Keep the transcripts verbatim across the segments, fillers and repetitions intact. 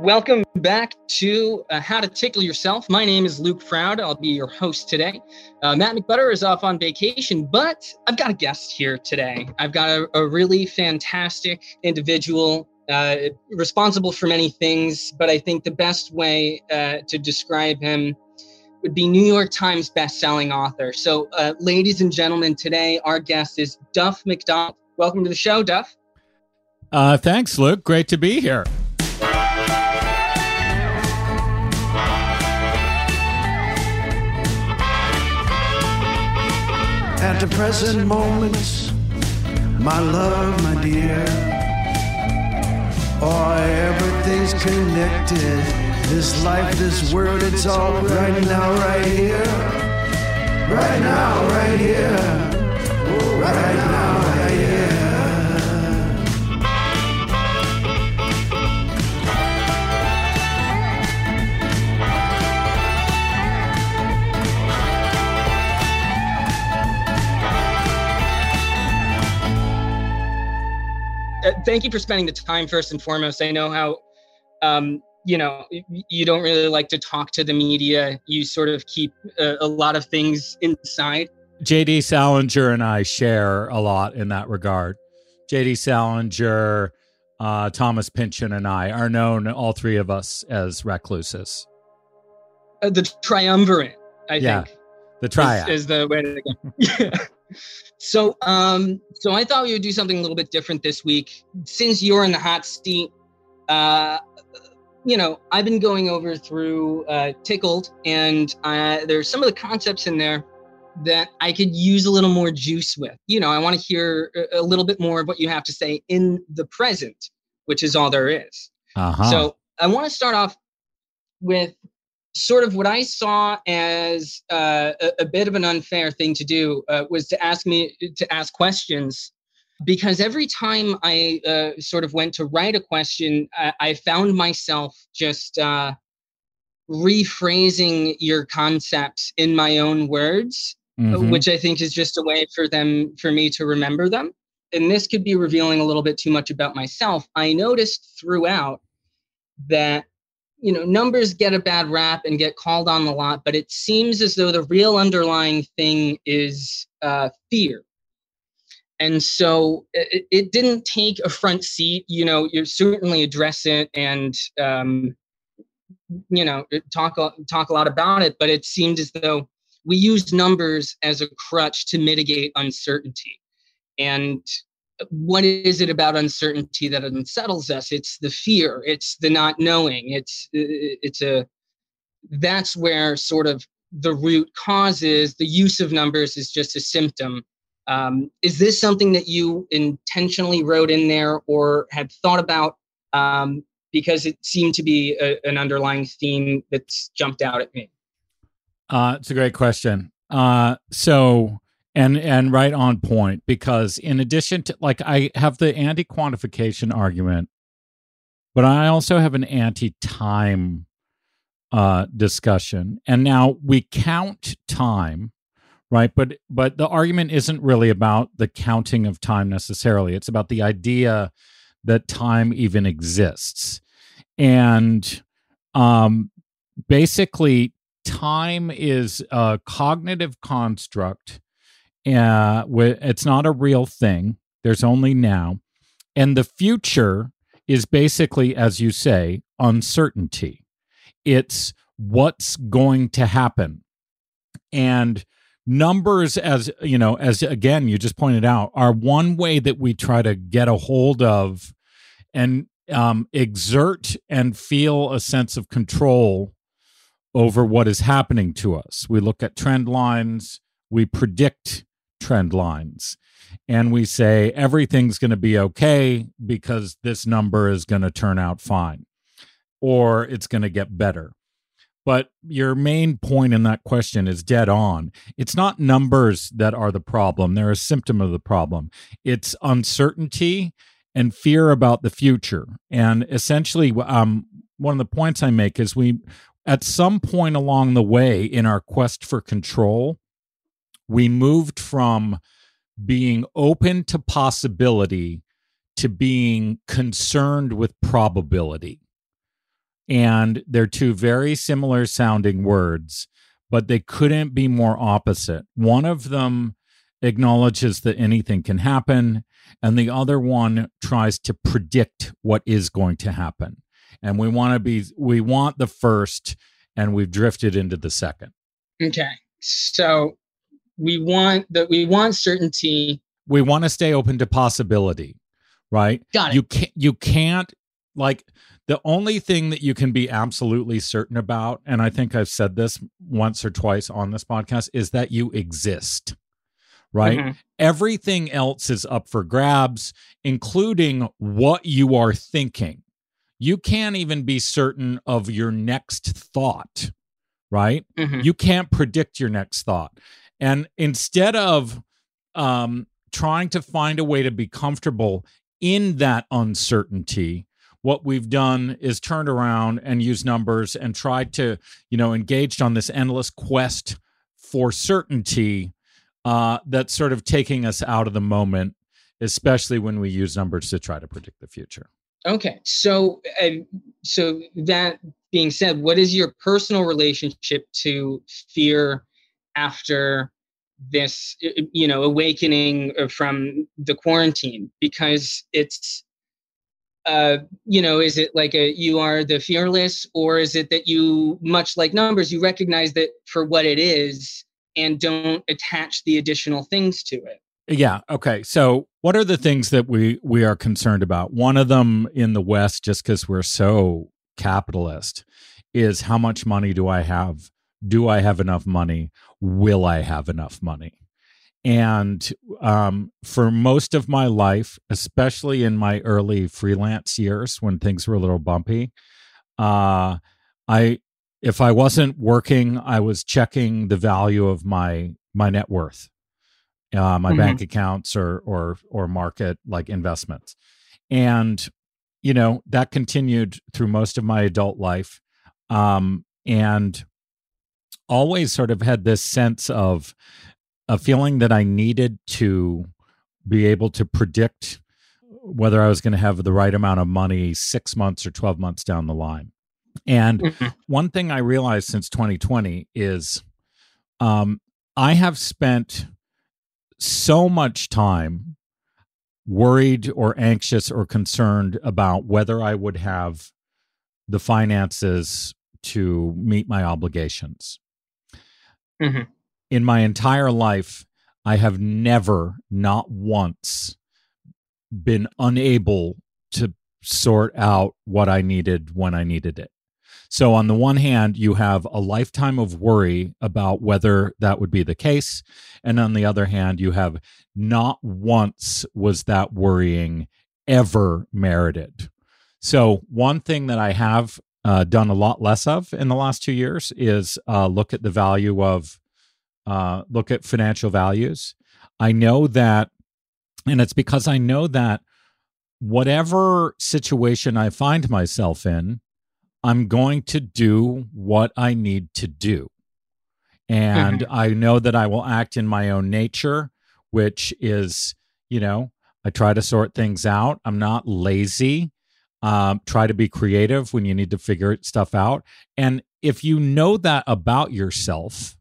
Welcome back to uh, How to Tickle Yourself. My name is Luke Froud. I'll be your host today. Uh, Matt McButter is off on vacation, but I've got a guest here today. I've got a, a really fantastic individual uh, responsible for many things, but I think the best way uh, to describe him would be New York Times bestselling author. So uh, ladies and gentlemen, today our guest is Duff McDonald. Welcome to the show, Duff. Uh, thanks, Luke. Great to be here. At the present moment, my love, my dear, oh, everything's connected. This life, this world, it's all right now, right here. Right now, right here. Oh, right now, right thank you for spending the time, first and foremost. I know how, um, you know, you don't really like to talk to the media. You sort of keep a, a lot of things inside. J D. Salinger and I share a lot in that regard. J D. Salinger, uh, Thomas Pynchon, and I are known, all three of us, as recluses. Uh, the triumvirate, I yeah, think. The triad. Is, is the way to go. Yeah. So, um, so I thought we would do something a little bit different this week. Since you're in the hot seat, uh, you know, I've been going over through uh, Tickled, and uh, there's some of the concepts in there that I could use a little more juice with. You know, I want to hear a little bit more of what you have to say in the present, which is all there is. Uh-huh. So I want to start off with sort of what I saw as uh, a, a bit of an unfair thing to do uh, was to ask me to ask questions, because every time I uh, sort of went to write a question, I, I found myself just uh, rephrasing your concepts in my own words, mm-hmm. which I think is just a way for them, for me to remember them. And this could be revealing a little bit too much about myself. I noticed throughout that you know, numbers get a bad rap and get called on a lot, but it seems as though the real underlying thing is uh, fear. And so it, it didn't take a front seat. You know, you certainly address it and, um, you know, talk, talk a lot about it, but it seemed as though we used numbers as a crutch to mitigate uncertainty. And what is it about uncertainty that unsettles us? It's the fear. It's the not knowing. It's it's a that's where sort of the root cause is. The use of numbers is just a symptom. Um, is this something that you intentionally wrote in there or had thought about? Um, because it seemed to be a, an underlying theme that's jumped out at me. Uh, it's a great question. Uh, so. And and right on point, because in addition to, like, I have the anti-quantification argument, but I also have an anti-time uh, discussion. And now we count time, right? But but the argument isn't really about the counting of time necessarily. It's about the idea that time even exists. And um, basically, time is a cognitive construct. Uh, it's not a real thing. There's only now. And the future is basically, as you say, uncertainty. It's what's going to happen. And numbers, as you know, as again, you just pointed out, are one way that we try to get a hold of and um, exert and feel a sense of control over what is happening to us. We look at trend lines, we predict trend lines, and we say everything's going to be okay because this number is going to turn out fine, or it's going to get better. But your main point in that question is dead on. It's not numbers that are the problem. They're a symptom of the problem. It's uncertainty and fear about the future. And essentially, um, one of the points I make is we, at some point along the way in our quest for control, we moved from being open to possibility to being concerned with probability, And they're two very similar sounding words, but they couldn't be more opposite. One of them acknowledges that anything can happen, and the other one tries to predict what is going to happen. And we want to be, we want the first, and we've drifted into the second. Okay. So we want that, we want certainty. We want to stay open to possibility, right? Got it. You can't, you can't, like, the only thing that you can be absolutely certain about, and I think I've said this once or twice on this podcast, is that you exist, right? Mm-hmm. Everything else is up for grabs, including what you are thinking. You can't even be certain of your next thought, right? Mm-hmm. You can't predict your next thought. And instead of um, trying to find a way to be comfortable in that uncertainty, what we've done is turned around and used numbers and tried to, you know, engaged on this endless quest for certainty uh, that's sort of taking us out of the moment, especially when we use numbers to try to predict the future. Okay. So, uh, so that being said, what is your personal relationship to fear after this, you know, awakening from the quarantine? Because it's, Uh, you know, is it like a, you are the fearless, or is it that you, much like numbers, you recognize that for what it is and don't attach the additional things to it? Yeah. Okay. So what are the things that we, we are concerned about? One of them in the West, just because we're so capitalist, is how much money do I have? Do I have enough money? Will I have enough money? And um, for most of my life, especially in my early freelance years when things were a little bumpy, uh, I if I wasn't working, I was checking the value of my my net worth, uh, my mm-hmm. bank accounts or or or market, like, investments, and you know that continued through most of my adult life, um, and always sort of had this sense of a feeling that I needed to be able to predict whether I was going to have the right amount of money six months or twelve months down the line. And mm-hmm. one thing I realized since twenty twenty is um, I have spent so much time worried or anxious or concerned about whether I would have the finances to meet my obligations. Mm-hmm. In my entire life, I have never, not once, been unable to sort out what I needed when I needed it. So on the one hand, you have a lifetime of worry about whether that would be the case. And on the other hand, you have not once was that worrying ever merited. So one thing that I have uh, done a lot less of in the last two years is uh, look at the value of Uh, look at financial values. I know that, and it's because I know that whatever situation I find myself in, I'm going to do what I need to do. And mm-hmm. I know that I will act in my own nature, which is, you know, I try to sort things out. I'm not lazy. Um, try to be creative when you need to figure stuff out. And if you know that about yourself,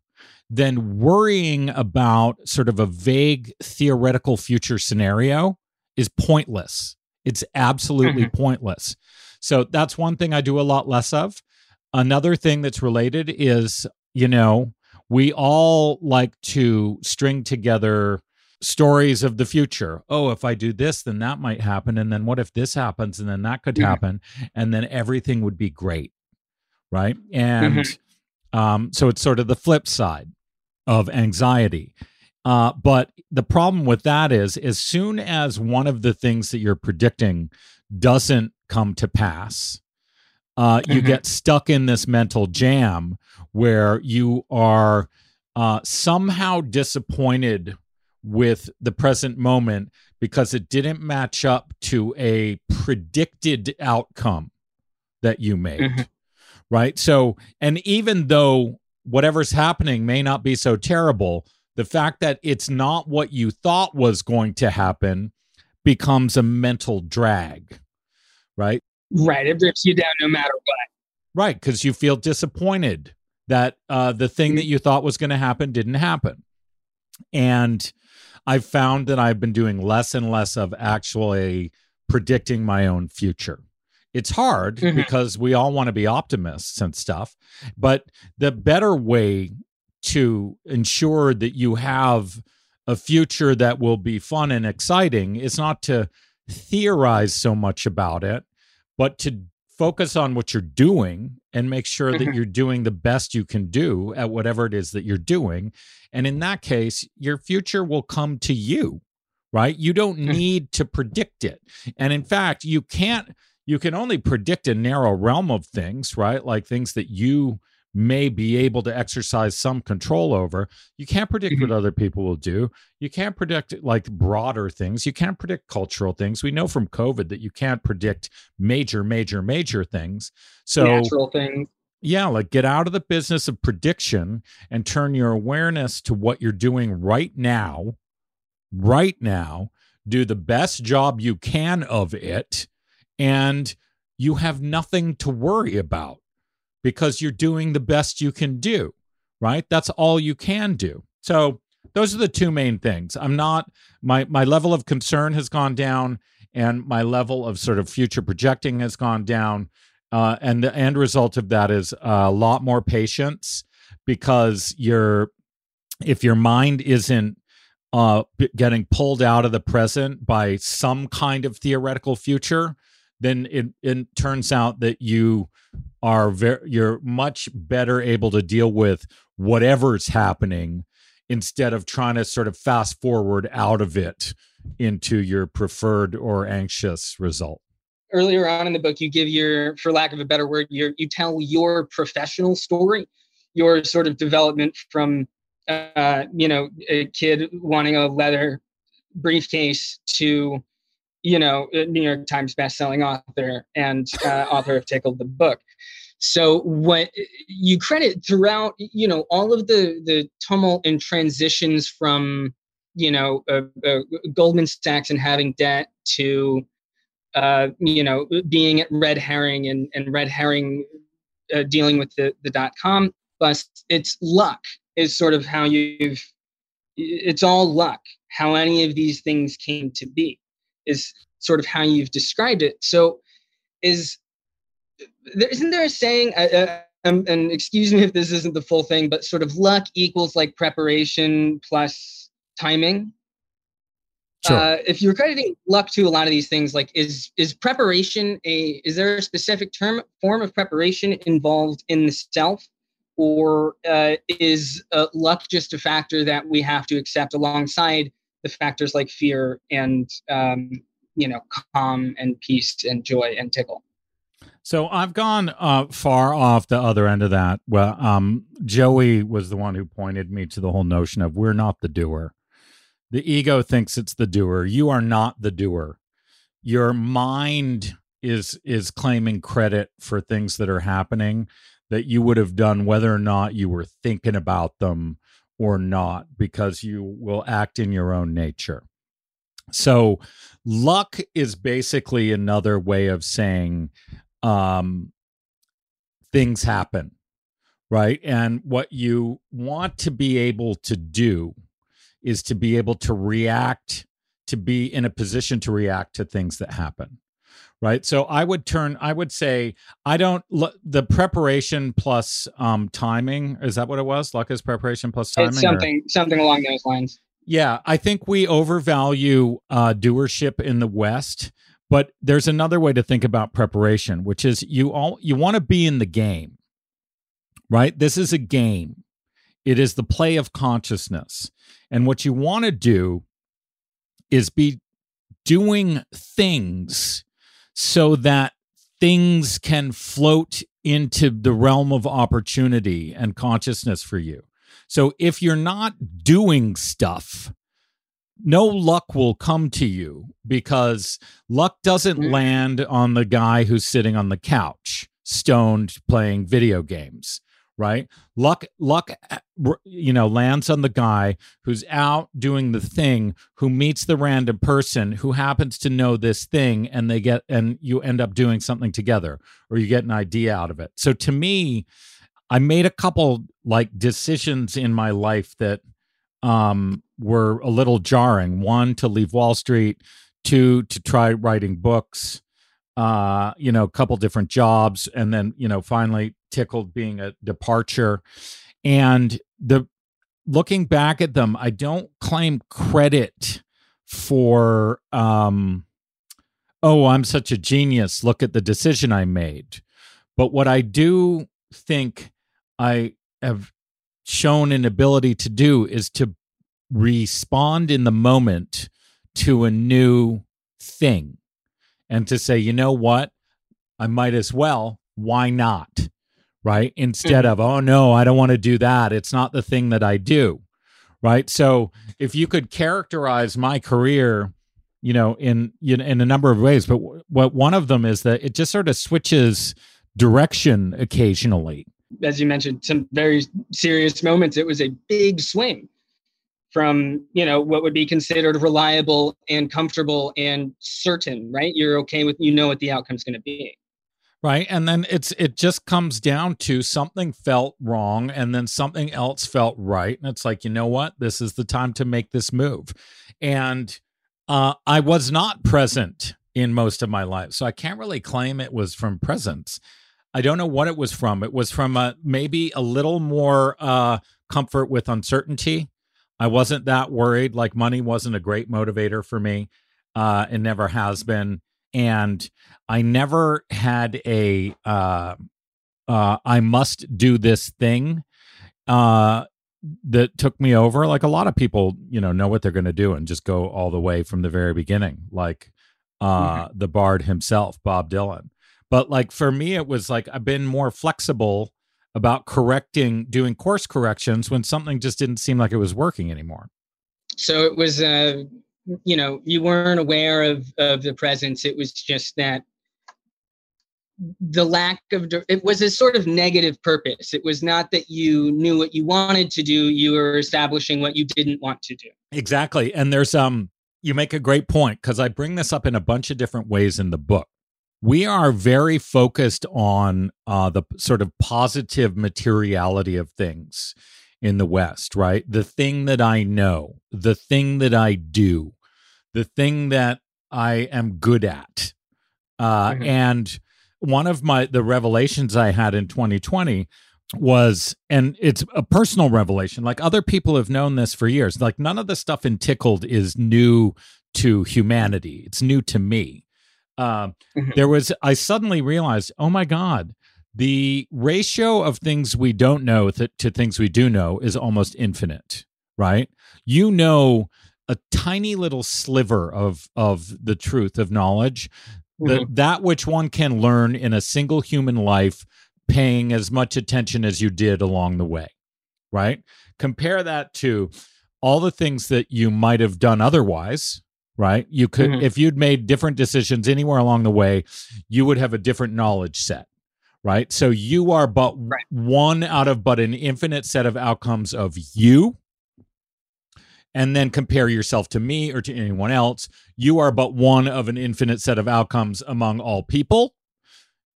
then worrying about sort of a vague theoretical future scenario is pointless. It's absolutely mm-hmm. pointless. So that's one thing I do a lot less of. Another thing that's related is, you know, we all like to string together stories of the future. Oh, if I do this, then that might happen. And then what if this happens? And then that could mm-hmm. happen. And then everything would be great. Right. And mm-hmm. um, so it's sort of the flip side of anxiety. Uh, but the problem with that is, as soon as one of the things that you're predicting doesn't come to pass, uh, mm-hmm. you get stuck in this mental jam where you are uh, somehow disappointed with the present moment because it didn't match up to a predicted outcome that you made, mm-hmm. right? So, and even though whatever's happening may not be so terrible, the fact that it's not what you thought was going to happen becomes a mental drag, right? Right. It rips you down no matter what. Right, because you feel disappointed that uh, the thing that you thought was going to happen didn't happen. And I've found that I've been doing less and less of actually predicting my own future. It's hard mm-hmm. because we all want to be optimists and stuff, but the better way to ensure that you have a future that will be fun and exciting is not to theorize so much about it, but to focus on what you're doing and make sure mm-hmm. that you're doing the best you can do at whatever it is that you're doing. And in that case, your future will come to you, right? You don't mm-hmm. need to predict it. And in fact, you can't, you can only predict a narrow realm of things, right? Like things that you may be able to exercise some control over. You can't predict mm-hmm. what other people will do. You can't predict like broader things. You can't predict cultural things. We know from COVID that you can't predict major, major, major things. So natural things. Yeah, like get out of the business of prediction and turn your awareness to what you're doing right now, right now, do the best job you can of it, and you have nothing to worry about, because you're doing the best you can do, right? That's all you can do. So those are the two main things. I'm not, my my level of concern has gone down, and my level of sort of future projecting has gone down. Uh, and the end result of that is a lot more patience, because you're, if your mind isn't uh, getting pulled out of the present by some kind of theoretical future, then it, it turns out that you are very, you're much better able to deal with whatever's happening instead of trying to sort of fast forward out of it into your preferred or anxious result. Earlier on in the book, you give your, for lack of a better word, your, you tell your professional story, your sort of development from, uh, you know, a kid wanting a leather briefcase to, you know, New York Times bestselling author and uh, author of Tickled, the book. So what you credit throughout, you know, all of the the tumult and transitions from, you know, uh, uh, Goldman Sachs and having debt to, uh, you know, being at Red Herring and, and Red Herring uh, dealing with the, the dot-com bust. It's luck is sort of how you've, it's all luck, how any of these things came to be, is sort of how you've described it. So is there, isn't there a saying, uh, um, and excuse me if this isn't the full thing, but sort of luck equals like preparation plus timing? Sure. Uh, if you're crediting luck to a lot of these things, like is is preparation a, is there a specific term, form of preparation involved in the self? Or uh, is uh, luck just a factor that we have to accept alongside the factors like fear and, um, you know, calm and peace and joy and tickle? So I've gone uh, far off the other end of that. Well, um, Joey was the one who pointed me to the whole notion of we're not the doer. The ego thinks it's the doer. You are not the doer. Your mind is is claiming credit for things that are happening that you would have done whether or not you were thinking about them or not, because you will act in your own nature. So luck is basically another way of saying um, things happen, right? And what you want to be able to do is to be able to react, to be in a position to react to things that happen, right? So I would turn, I would say, I don't, the preparation plus um, timing, is that what it was? Luck is preparation plus timing? It's something, or? something along those lines. Yeah, I think we overvalue uh, doership in the West, but there's another way to think about preparation, which is you all, you want to be in the game, right? This is a game. It is the play of consciousness. And what you want to do is be doing things so that things can float into the realm of opportunity and consciousness for you. So if you're not doing stuff, no luck will come to you, because luck doesn't land on the guy who's sitting on the couch, stoned, playing video games, right? Luck, luck, you know, lands on the guy who's out doing the thing, who meets the random person who happens to know this thing, and they get, and you end up doing something together, or you get an idea out of it. So to me, I made a couple like decisions in my life that um, were a little jarring. One, to leave Wall Street. Two, to try writing books. Uh, you know, a couple different jobs, and then, you know, finally Tickled being a departure. And the looking back at them, I don't claim credit for, um, oh, I'm such a genius, look at the decision I made. But what I do think I have shown an ability to do is to respond in the moment to a new thing. And to say, you know what, I might as well, why not, right? Instead of, oh, no, I don't want to do that. It's not the thing that I do, right? So if you could characterize my career, you know, in in, in a number of ways, but w- what one of them is that it just sort of switches direction occasionally. As you mentioned, some very serious moments, it was a big swing from, you know, what would be considered reliable and comfortable and certain, right? You're okay with, you know, what the outcome's going to be. Right. And then it's, it just comes down to something felt wrong and then something else felt right. And it's like, you know what, this is the time to make this move. And uh, I was not present in most of my life. So I can't really claim it was from presence. I don't know what it was from. It was from a, maybe a little more uh, comfort with uncertainty. I wasn't that worried. Like, money wasn't a great motivator for me. Uh, it never has been. And I never had a, uh, uh, I must do this thing uh, that took me over. Like, a lot of people, you know, know what they're going to do and just go all the way from the very beginning. Like uh, mm-hmm. the Bard himself, Bob Dylan. But like, for me, it was like, I've been more flexible about correcting, doing course corrections when something just didn't seem like it was working anymore. So it was, uh, you know, you weren't aware of, of the presence. It was just that the lack of, it was a sort of negative purpose. It was not that you knew what you wanted to do. You were establishing what you didn't want to do. Exactly. And there's, um, you make a great point, because I bring this up in a bunch of different ways in the book. We are very focused on uh, the sort of positive materiality of things in the West, right? The thing that I know, the thing that I do, the thing that I am good at. Uh, mm-hmm. And one of my the revelations I had in twenty twenty was, and it's a personal revelation, like other people have known this for years, like none of the stuff in Tickled is new to humanity. It's new to me. Uh, there was, I suddenly realized, oh my God, the ratio of things we don't know th- to things we do know is almost infinite, right? You know, a tiny little sliver of, of the truth of knowledge, the, that which one can learn in a single human life, paying as much attention as you did along the way, right? Compare that to all the things that you might have done otherwise. Right. You could, mm-hmm. if you'd made different decisions anywhere along the way, you would have a different knowledge set. Right. So you are but right. one out of but an infinite set of outcomes of you. And then compare yourself to me or to anyone else. You are but one of an infinite set of outcomes among all people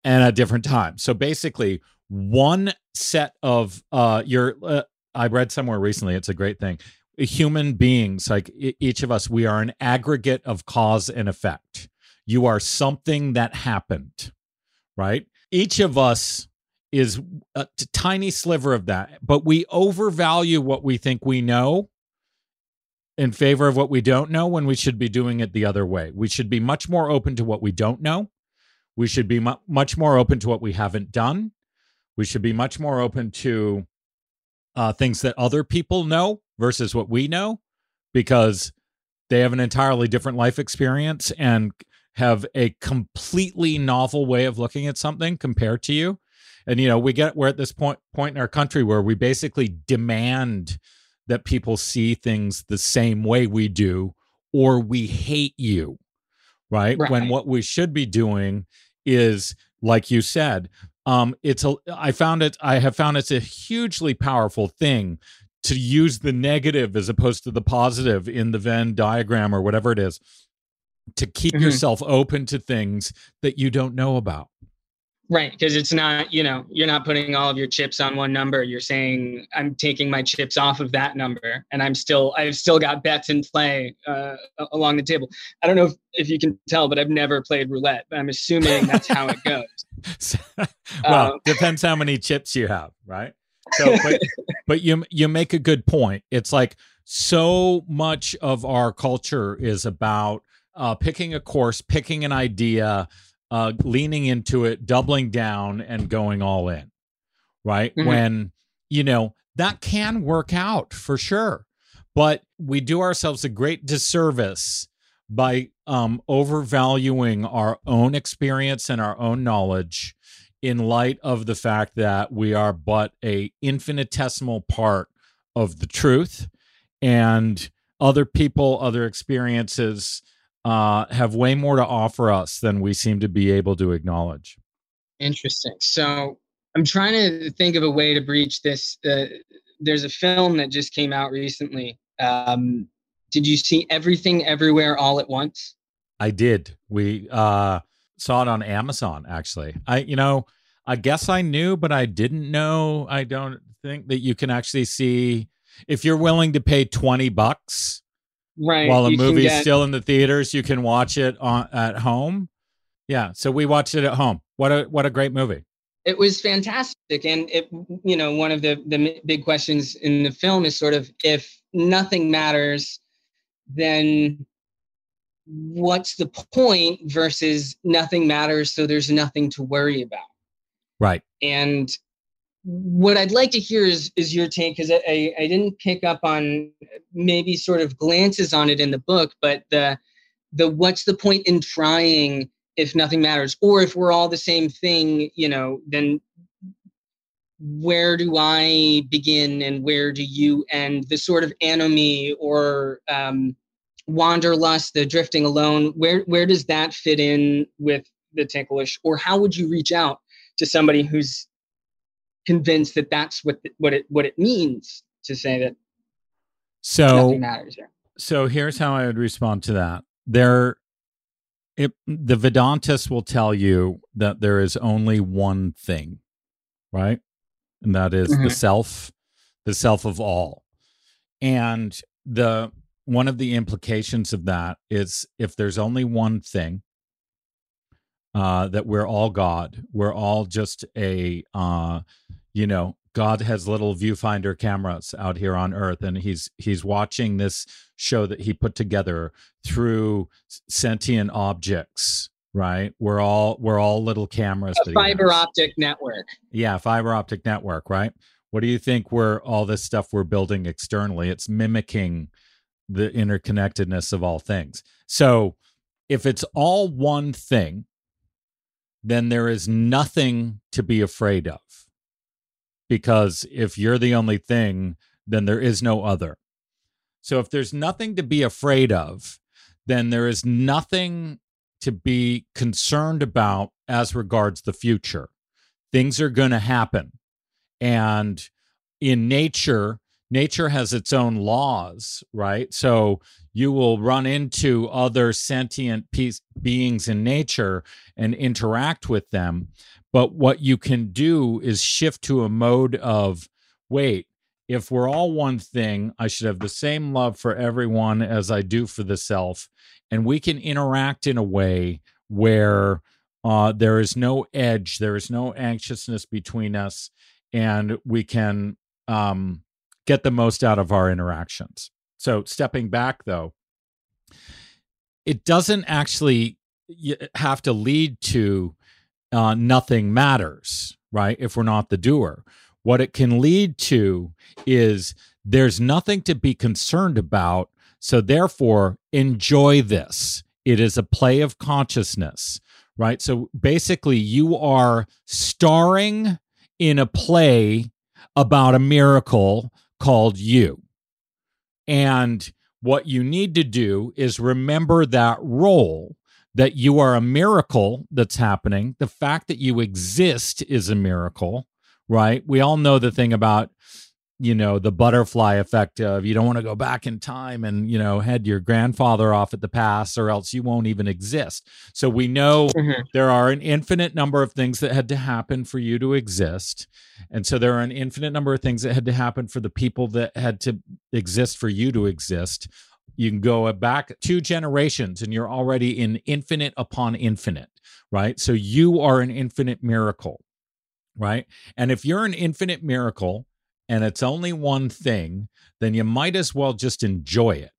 and at different times. So basically, one set of uh, your, uh, I read somewhere recently, it's a great thing. Human beings, like each of us, we are an aggregate of cause and effect. You are something that happened, right? Each of us is a t- tiny sliver of that, but we overvalue what we think we know in favor of what we don't know when we should be doing it the other way. We should be much more open to what we don't know. We should be mu- much more open to what we haven't done. We should be much more open to uh, things that other people know versus what we know, because they have an entirely different life experience and have a completely novel way of looking at something compared to you. And, you know, we get, we're at this point, point in our country where we basically demand that people see things the same way we do, or we hate you, right? Right. When what we should be doing is, like you said, Um, it's a, I found it, I have found it's a hugely powerful thing to use the negative as opposed to the positive in the Venn diagram or whatever it is, to keep mm-hmm. yourself open to things that you don't know about. Right. Because it's not, you know, you're not putting all of your chips on one number. You're saying, I'm taking my chips off of that number, and I'm still, I've still got bets in play uh, along the table. I don't know if, if you can tell, but I've never played roulette, but I'm assuming that's how it goes. Well, um, depends how many chips you have, right? So, but, but you, you make a good point. It's like so much of our culture is about uh, picking a course, picking an idea, Uh, leaning into it, doubling down, and going all in, right? Mm-hmm. When, you know, that can work out for sure, but we do ourselves a great disservice by um, overvaluing our own experience and our own knowledge in light of the fact that we are but an infinitesimal part of the truth, and other people, other experiences Uh, have way more to offer us than we seem to be able to acknowledge. Interesting. So I'm trying to think of a way to breach this. Uh, there's a film that just came out recently. Um, did you see Everything Everywhere All at Once? I did. We uh, saw it on Amazon, actually. I, you know, I guess I knew, but I didn't know. I don't think that you can actually see, if you're willing to pay twenty bucks, right, while a movie's get... still in the theaters, you can watch it on, at home. Yeah, so we watched it at home. What a what a great movie! It was fantastic, and it you know one of the the big questions in the film is sort of, if nothing matters, then what's the point? Versus nothing matters, so there's nothing to worry about. Right. And what I'd like to hear is, is your take, because I, I didn't pick up on, maybe sort of glances on it in the book, but the the what's the point in trying if nothing matters? Or if we're all the same thing, you know, then where do I begin and where do you end? The sort of anomie or um, wanderlust, the drifting alone, where where does that fit in with the ticklish? Or how would you reach out to somebody who's convinced that that's what the, what it what it means to say that so nothing matters here? So here's how I would respond to that. There, it, the Vedantists will tell you that there is only one thing, right? And that is mm-hmm. the self, the self of all. And the one of the implications of that is, if there's only one thing, uh, that we're all God, we're all just a, uh, you know, God has little viewfinder cameras out here on Earth, and he's he's watching this show that he put together through sentient objects, right? We're all we're all little cameras. A fiber optic network. Yeah, fiber optic network, right? What do you think we're all this stuff we're building externally? It's mimicking the interconnectedness of all things. So if it's all one thing, then there is nothing to be afraid of. Because if you're the only thing, then there is no other. So if there's nothing to be afraid of, then there is nothing to be concerned about as regards the future. Things are going to happen. And in nature, nature has its own laws, right? So you will run into other sentient piece, beings in nature and interact with them. But what you can do is shift to a mode of, wait, if we're all one thing, I should have the same love for everyone as I do for the self. And we can interact in a way where uh, there is no edge, there is no anxiousness between us, and we can um, get the most out of our interactions. So stepping back, though, it doesn't actually have to lead to Uh, nothing matters, right? If we're not the doer. What it can lead to is there's nothing to be concerned about, so therefore enjoy this. It is a play of consciousness, right? So basically you are starring in a play about a miracle called you. And what you need to do is remember that role that you are a miracle that's happening. The fact that you exist is a miracle, right? We all know the thing about, you know, the butterfly effect of you don't want to go back in time and, you know, head your grandfather off at the pass or else you won't even exist. So we know mm-hmm. there are an infinite number of things that had to happen for you to exist. And so there are an infinite number of things that had to happen for the people that had to exist for you to exist. You can go back two generations and you're already in infinite upon infinite, right? So you are an infinite miracle, right? And if you're an infinite miracle, and it's only one thing, then you might as well just enjoy it.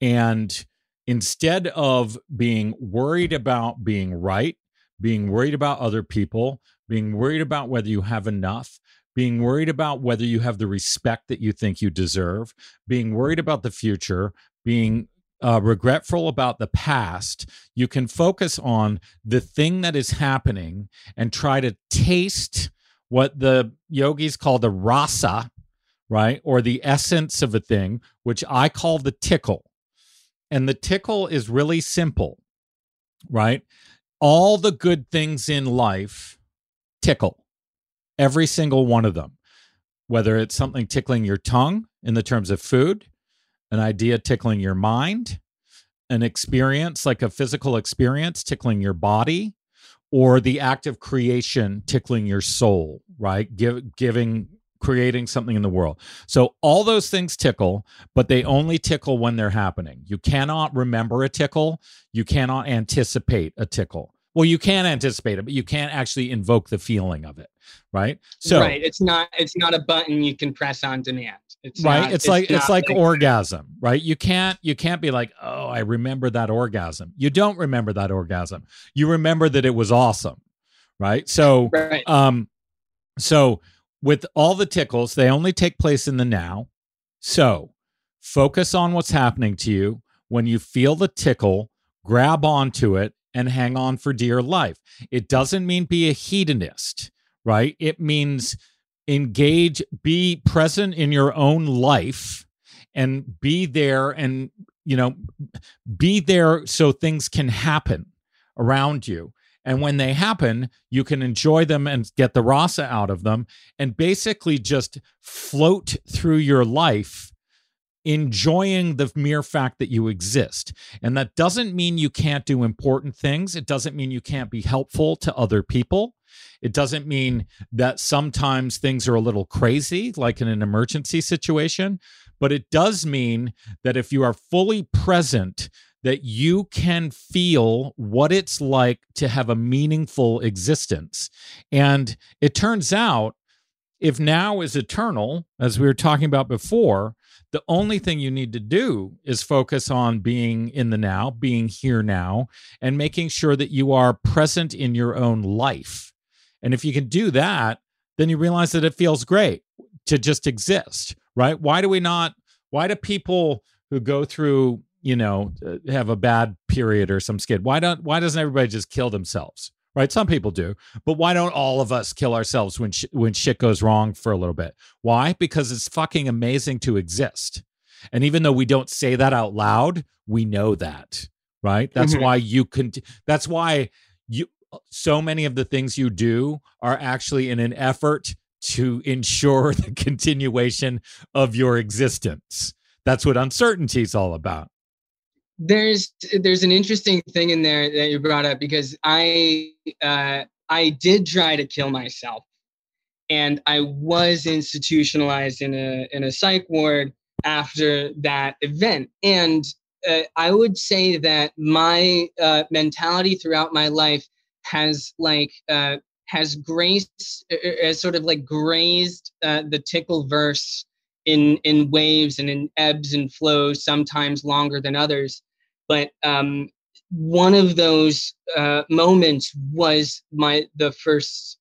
And instead of being worried about being right, being worried about other people, being worried about whether you have enough, being worried about whether you have the respect that you think you deserve, being worried about the future, being uh, regretful about the past, you can focus on the thing that is happening and try to taste what the yogis call the rasa, right? Or the essence of a thing, which I call the tickle. And the tickle is really simple, right? All the good things in life tickle, every single one of them, whether it's something tickling your tongue in the terms of food, an idea tickling your mind, an experience like a physical experience tickling your body, or the act of creation tickling your soul, right? Give, giving, creating something in the world. So all those things tickle, but they only tickle when they're happening. You cannot remember a tickle. You cannot anticipate a tickle. Well, you can anticipate it, but you can't actually invoke the feeling of it, right? So right, it's not it's not a button you can press on demand. It's right, not, it's, it's like it's like, like orgasm, right? You can't you can't be like, oh, I remember that orgasm. You don't remember that orgasm. You remember that it was awesome, right? So, right. um, so with all the tickles, they only take place in the now. So focus on what's happening to you. When you feel the tickle, grab onto it and hang on for dear life. It doesn't mean be a hedonist, right? It means engage, be present in your own life and be there and, you know, be there so things can happen around you. And when they happen, you can enjoy them and get the rasa out of them and basically just float through your life enjoying the mere fact that you exist. And that doesn't mean you can't do important things. It doesn't mean you can't be helpful to other people. It doesn't mean that sometimes things are a little crazy, like in an emergency situation, but it does mean that if you are fully present, that you can feel what it's like to have a meaningful existence. And it turns out, if now is eternal, as we were talking about before, the only thing you need to do is focus on being in the now, being here now, and making sure that you are present in your own life. And if you can do that, then you realize that it feels great to just exist, right? Why do we not, why do people who go through, you know, have a bad period or some skid, why don't, why doesn't everybody just kill themselves? Right? Some people do, but why don't all of us kill ourselves when sh- when shit goes wrong for a little bit? Why? Because it's fucking amazing to exist. And even though we don't say that out loud, we know that, right? That's mm-hmm. why you can, that's why you, so many of the things you do are actually in an effort to ensure the continuation of your existence. That's what uncertainty is all about. There's there's an interesting thing in there that you brought up, because I uh, I did try to kill myself, and I was institutionalized in a in a psych ward after that event. And uh, I would say that my uh, mentality throughout my life has like uh, has graced has sort of like grazed uh, the tickle verse in in waves and in ebbs and flows, sometimes longer than others. But um, one of those uh, moments was my the first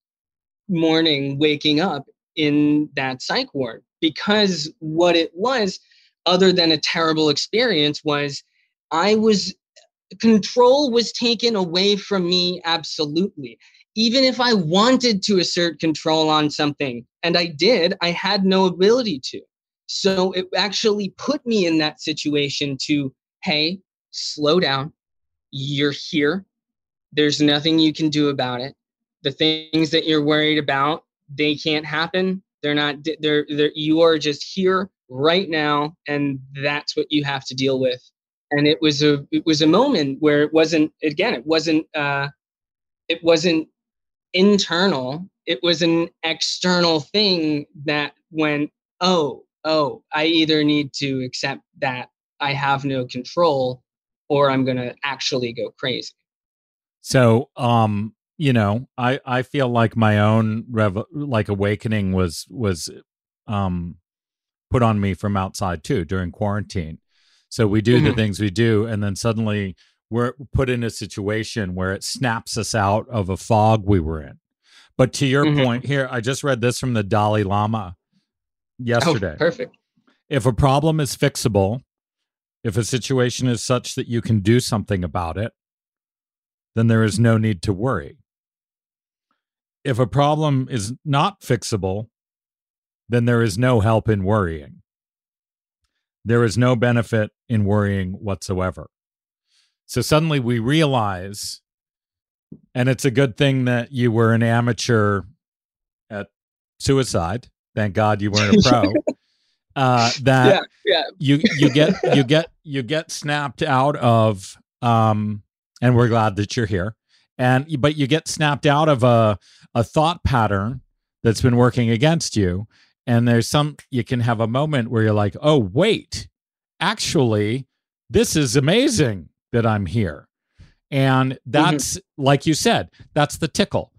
morning waking up in that psych ward, because what it was, other than a terrible experience, was I was, control was taken away from me absolutely. Even if I wanted to assert control on something, and I did, I had no ability to. So it actually put me in that situation to, hey, slow down, you're here. There's nothing you can do about it. The things that you're worried about, they can't happen. They're not, they're, they're, you are just here right now. And that's what you have to deal with. And it was a, it was a moment where it wasn't, again, it wasn't, uh, it wasn't internal. It was an external thing that went, oh, oh, I either need to accept that I have no control or I'm going to actually go crazy. So, um, you know, I, I feel like my own rev- like awakening was, was, um, put on me from outside too during quarantine. So we do mm-hmm. the things we do, and then suddenly we're put in a situation where it snaps us out of a fog we were in. But to your mm-hmm. point here, I just read this from the Dalai Lama yesterday. Oh, perfect. If a problem is fixable, if a situation is such that you can do something about it, then there is no need to worry. If a problem is not fixable, then there is no help in worrying. There is no benefit in worrying whatsoever. So suddenly we realize, and it's a good thing that you were an amateur at suicide. Thank God you weren't a pro. uh, that yeah, yeah. you you get you get you get snapped out of. Um, and we're glad that you're here. And but you get snapped out of a a thought pattern that's been working against you. And there's some, you can have a moment where you're like, oh, wait, actually, this is amazing that I'm here. And that's, mm-hmm. like you said, that's the tickle.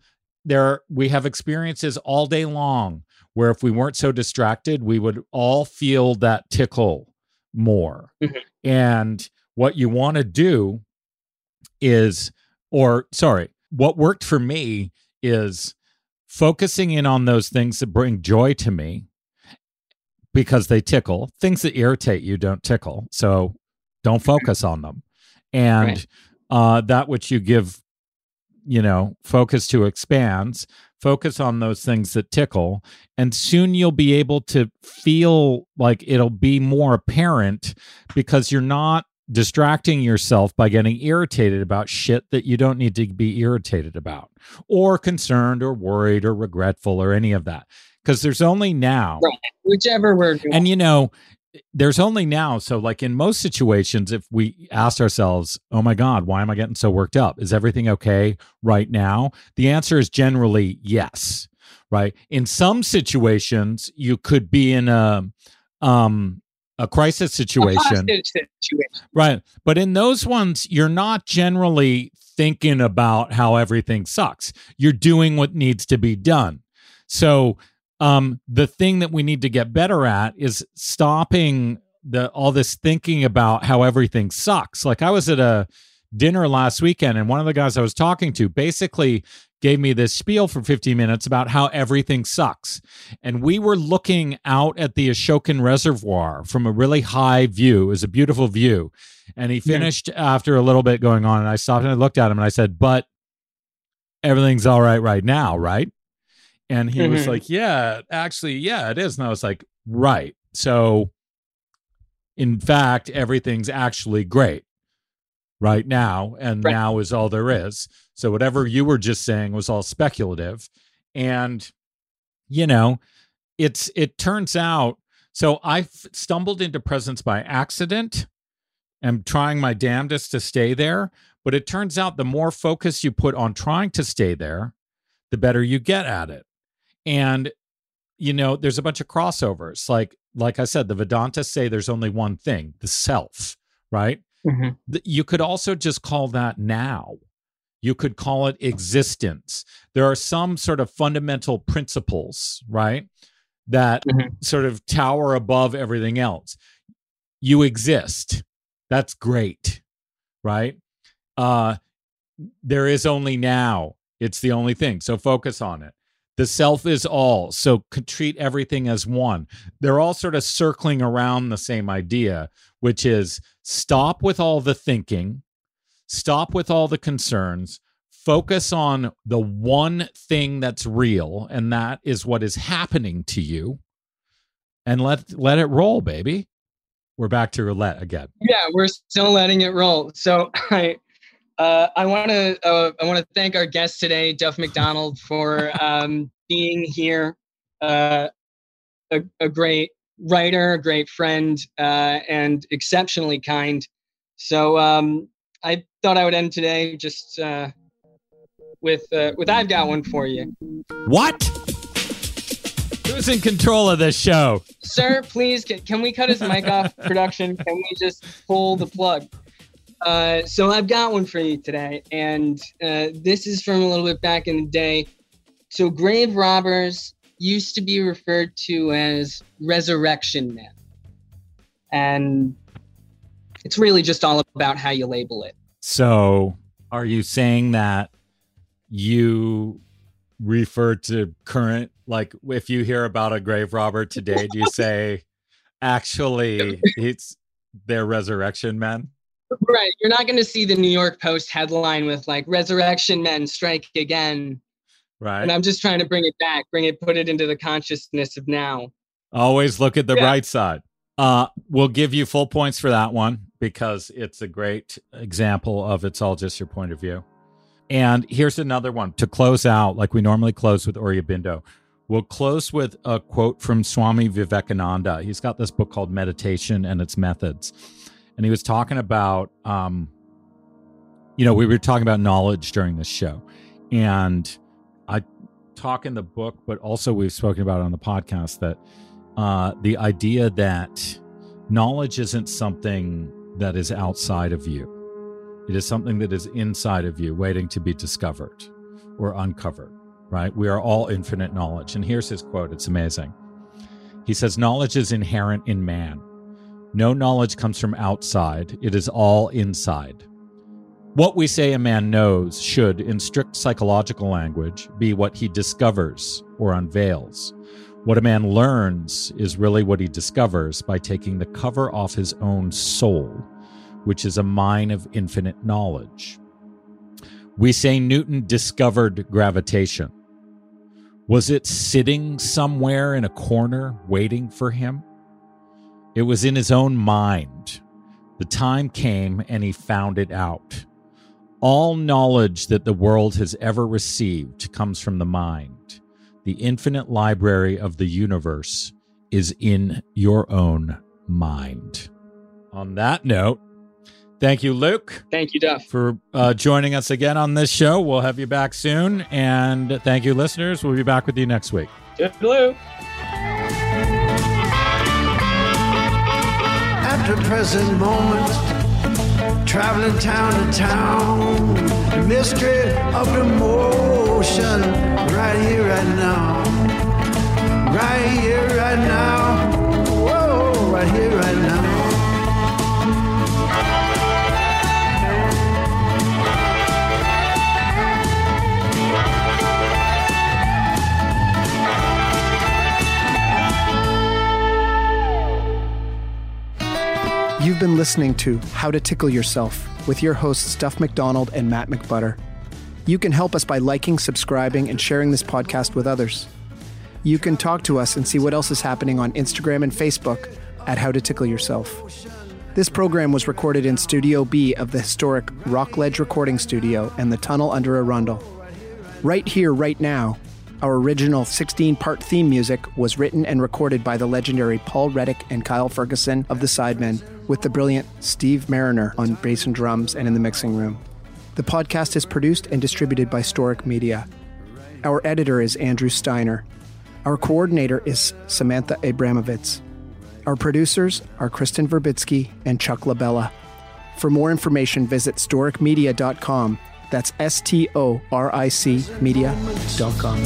There, we have experiences all day long where if we weren't so distracted, we would all feel that tickle more. Mm-hmm. And what you want to do is, or sorry, what worked for me is focusing in on those things that bring joy to me because they tickle. Things that irritate you don't tickle, so don't focus on them. And right. uh, that which you give, you know, focus to expands, focus on those things that tickle, and soon you'll be able to feel like it'll be more apparent because you're not distracting yourself by getting irritated about shit that you don't need to be irritated about or concerned or worried or regretful or any of that. Because there's only now. Right. Whichever we're doing. And, you know, there's only now. So like in most situations, if we asked ourselves, oh, my God, why am I getting so worked up? Is everything okay right now? The answer is generally yes. Right. In some situations, you could be in a um. A crisis situation. A situation. Right. But in those ones, you're not generally thinking about how everything sucks. You're doing what needs to be done. So um, the thing that we need to get better at is stopping the all this thinking about how everything sucks. Like I was at a dinner last weekend, and one of the guys I was talking to basically gave me this spiel for fifteen minutes about how everything sucks. And we were looking out at the Ashokan Reservoir from a really high view. It was a beautiful view. And he finished yeah. after a little bit going on, and I stopped and I looked at him and I said, but everything's all right right now, right? And he mm-hmm. was like, yeah, actually, yeah, it is. And I was like, right. So in fact, everything's actually great right now, and right. now is all there is. So whatever you were just saying was all speculative. And, you know, it's it turns out, so I f- stumbled into presence by accident. I'm trying my damnedest to stay there. But it turns out the more focus you put on trying to stay there, the better you get at it. And, you know, there's a bunch of crossovers. Like, like I said, the Vedantists say there's only one thing, the self, right? Mm-hmm. You could also just call that now. You could call it existence. There are some sort of fundamental principles, right, that mm-hmm. sort of tower above everything else. You exist. That's great, right? Uh, there is only now. It's the only thing. So focus on it. The self is all. So treat everything as one. They're all sort of circling around the same idea, which is stop with all the thinking. Stop with all the concerns, focus on the one thing that's real, and that is what is happening to you, and let let it roll, baby. We're back to roulette again. Yeah, we're still letting it roll. So I Uh, I want to uh, I want to thank our guest today, Duff McDonald, for um, being here. Uh, a, a great writer, a great friend, uh, and exceptionally kind. So um, I thought I would end today just uh, with uh, with I've got one for you. What? Who's in control of this show? Sir, please, can, can we cut his mic off, production? Can we just pull the plug? Uh, so I've got one for you today, and uh, this is from a little bit back in the day. So grave robbers used to be referred to as resurrection men. And it's really just all about how you label it. So are you saying that you refer to current, like if you hear about a grave robber today, do you say, actually, it's their resurrection men? Right. You're not going to see the New York Post headline with like resurrection men strike again. Right. And I'm just trying to bring it back, bring it, put it into the consciousness of now. Always look at the yeah. bright side. Uh, we'll give you full points for that one because it's a great example of it's all just your point of view. And here's another one to close out, like we normally close with Aryabindo. We'll close with a quote from Swami Vivekananda. He's got this book called Meditation and Its Methods. And he was talking about, um, you know, we were talking about knowledge during this show. And I talk in the book, but also we've spoken about it on the podcast that uh, the idea that knowledge isn't something that is outside of you. It is something that is inside of you waiting to be discovered or uncovered, right? We are all infinite knowledge. And here's his quote. It's amazing. He says, knowledge is inherent in man. No knowledge comes from outside. It is all inside. What we say a man knows should, in strict psychological language, be what he discovers or unveils. What a man learns is really what he discovers by taking the cover off his own soul, which is a mine of infinite knowledge. We say Newton discovered gravitation. Was it sitting somewhere in a corner waiting for him? It was in his own mind. The time came and he found it out. All knowledge that the world has ever received comes from the mind. The infinite library of the universe is in your own mind. On that note, thank you, Luke. Thank you, Duff. For uh, joining us again on this show. We'll have you back soon. And thank you, listeners. We'll be back with you next week. Good Luke. At the present moment, traveling town to town, the mystery of the motion, right here, right now, right here, right now, whoa, right here, right now. You've been listening to How to Tickle Yourself with your hosts, Duff McDonald and Matt McButter. You can help us by liking, subscribing, and sharing this podcast with others. You can talk to us and see what else is happening on Instagram and Facebook at How to Tickle Yourself. This program was recorded in Studio B of the historic Rockledge Recording Studio and the Tunnel Under Arundel. Right Here, Right Now, our original sixteen-part theme music was written and recorded by the legendary Paul Reddick and Kyle Ferguson of The Sidemen, with the brilliant Steve Mariner on bass and drums and in the mixing room. The podcast is produced and distributed by Storic Media. Our editor is Andrew Steiner. Our coordinator is Samantha Abramovitz. Our producers are Kristen Verbitsky and Chuck Labella. For more information, visit storic media dot com. That's S T O R I C media dot com.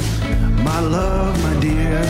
My love, my dear,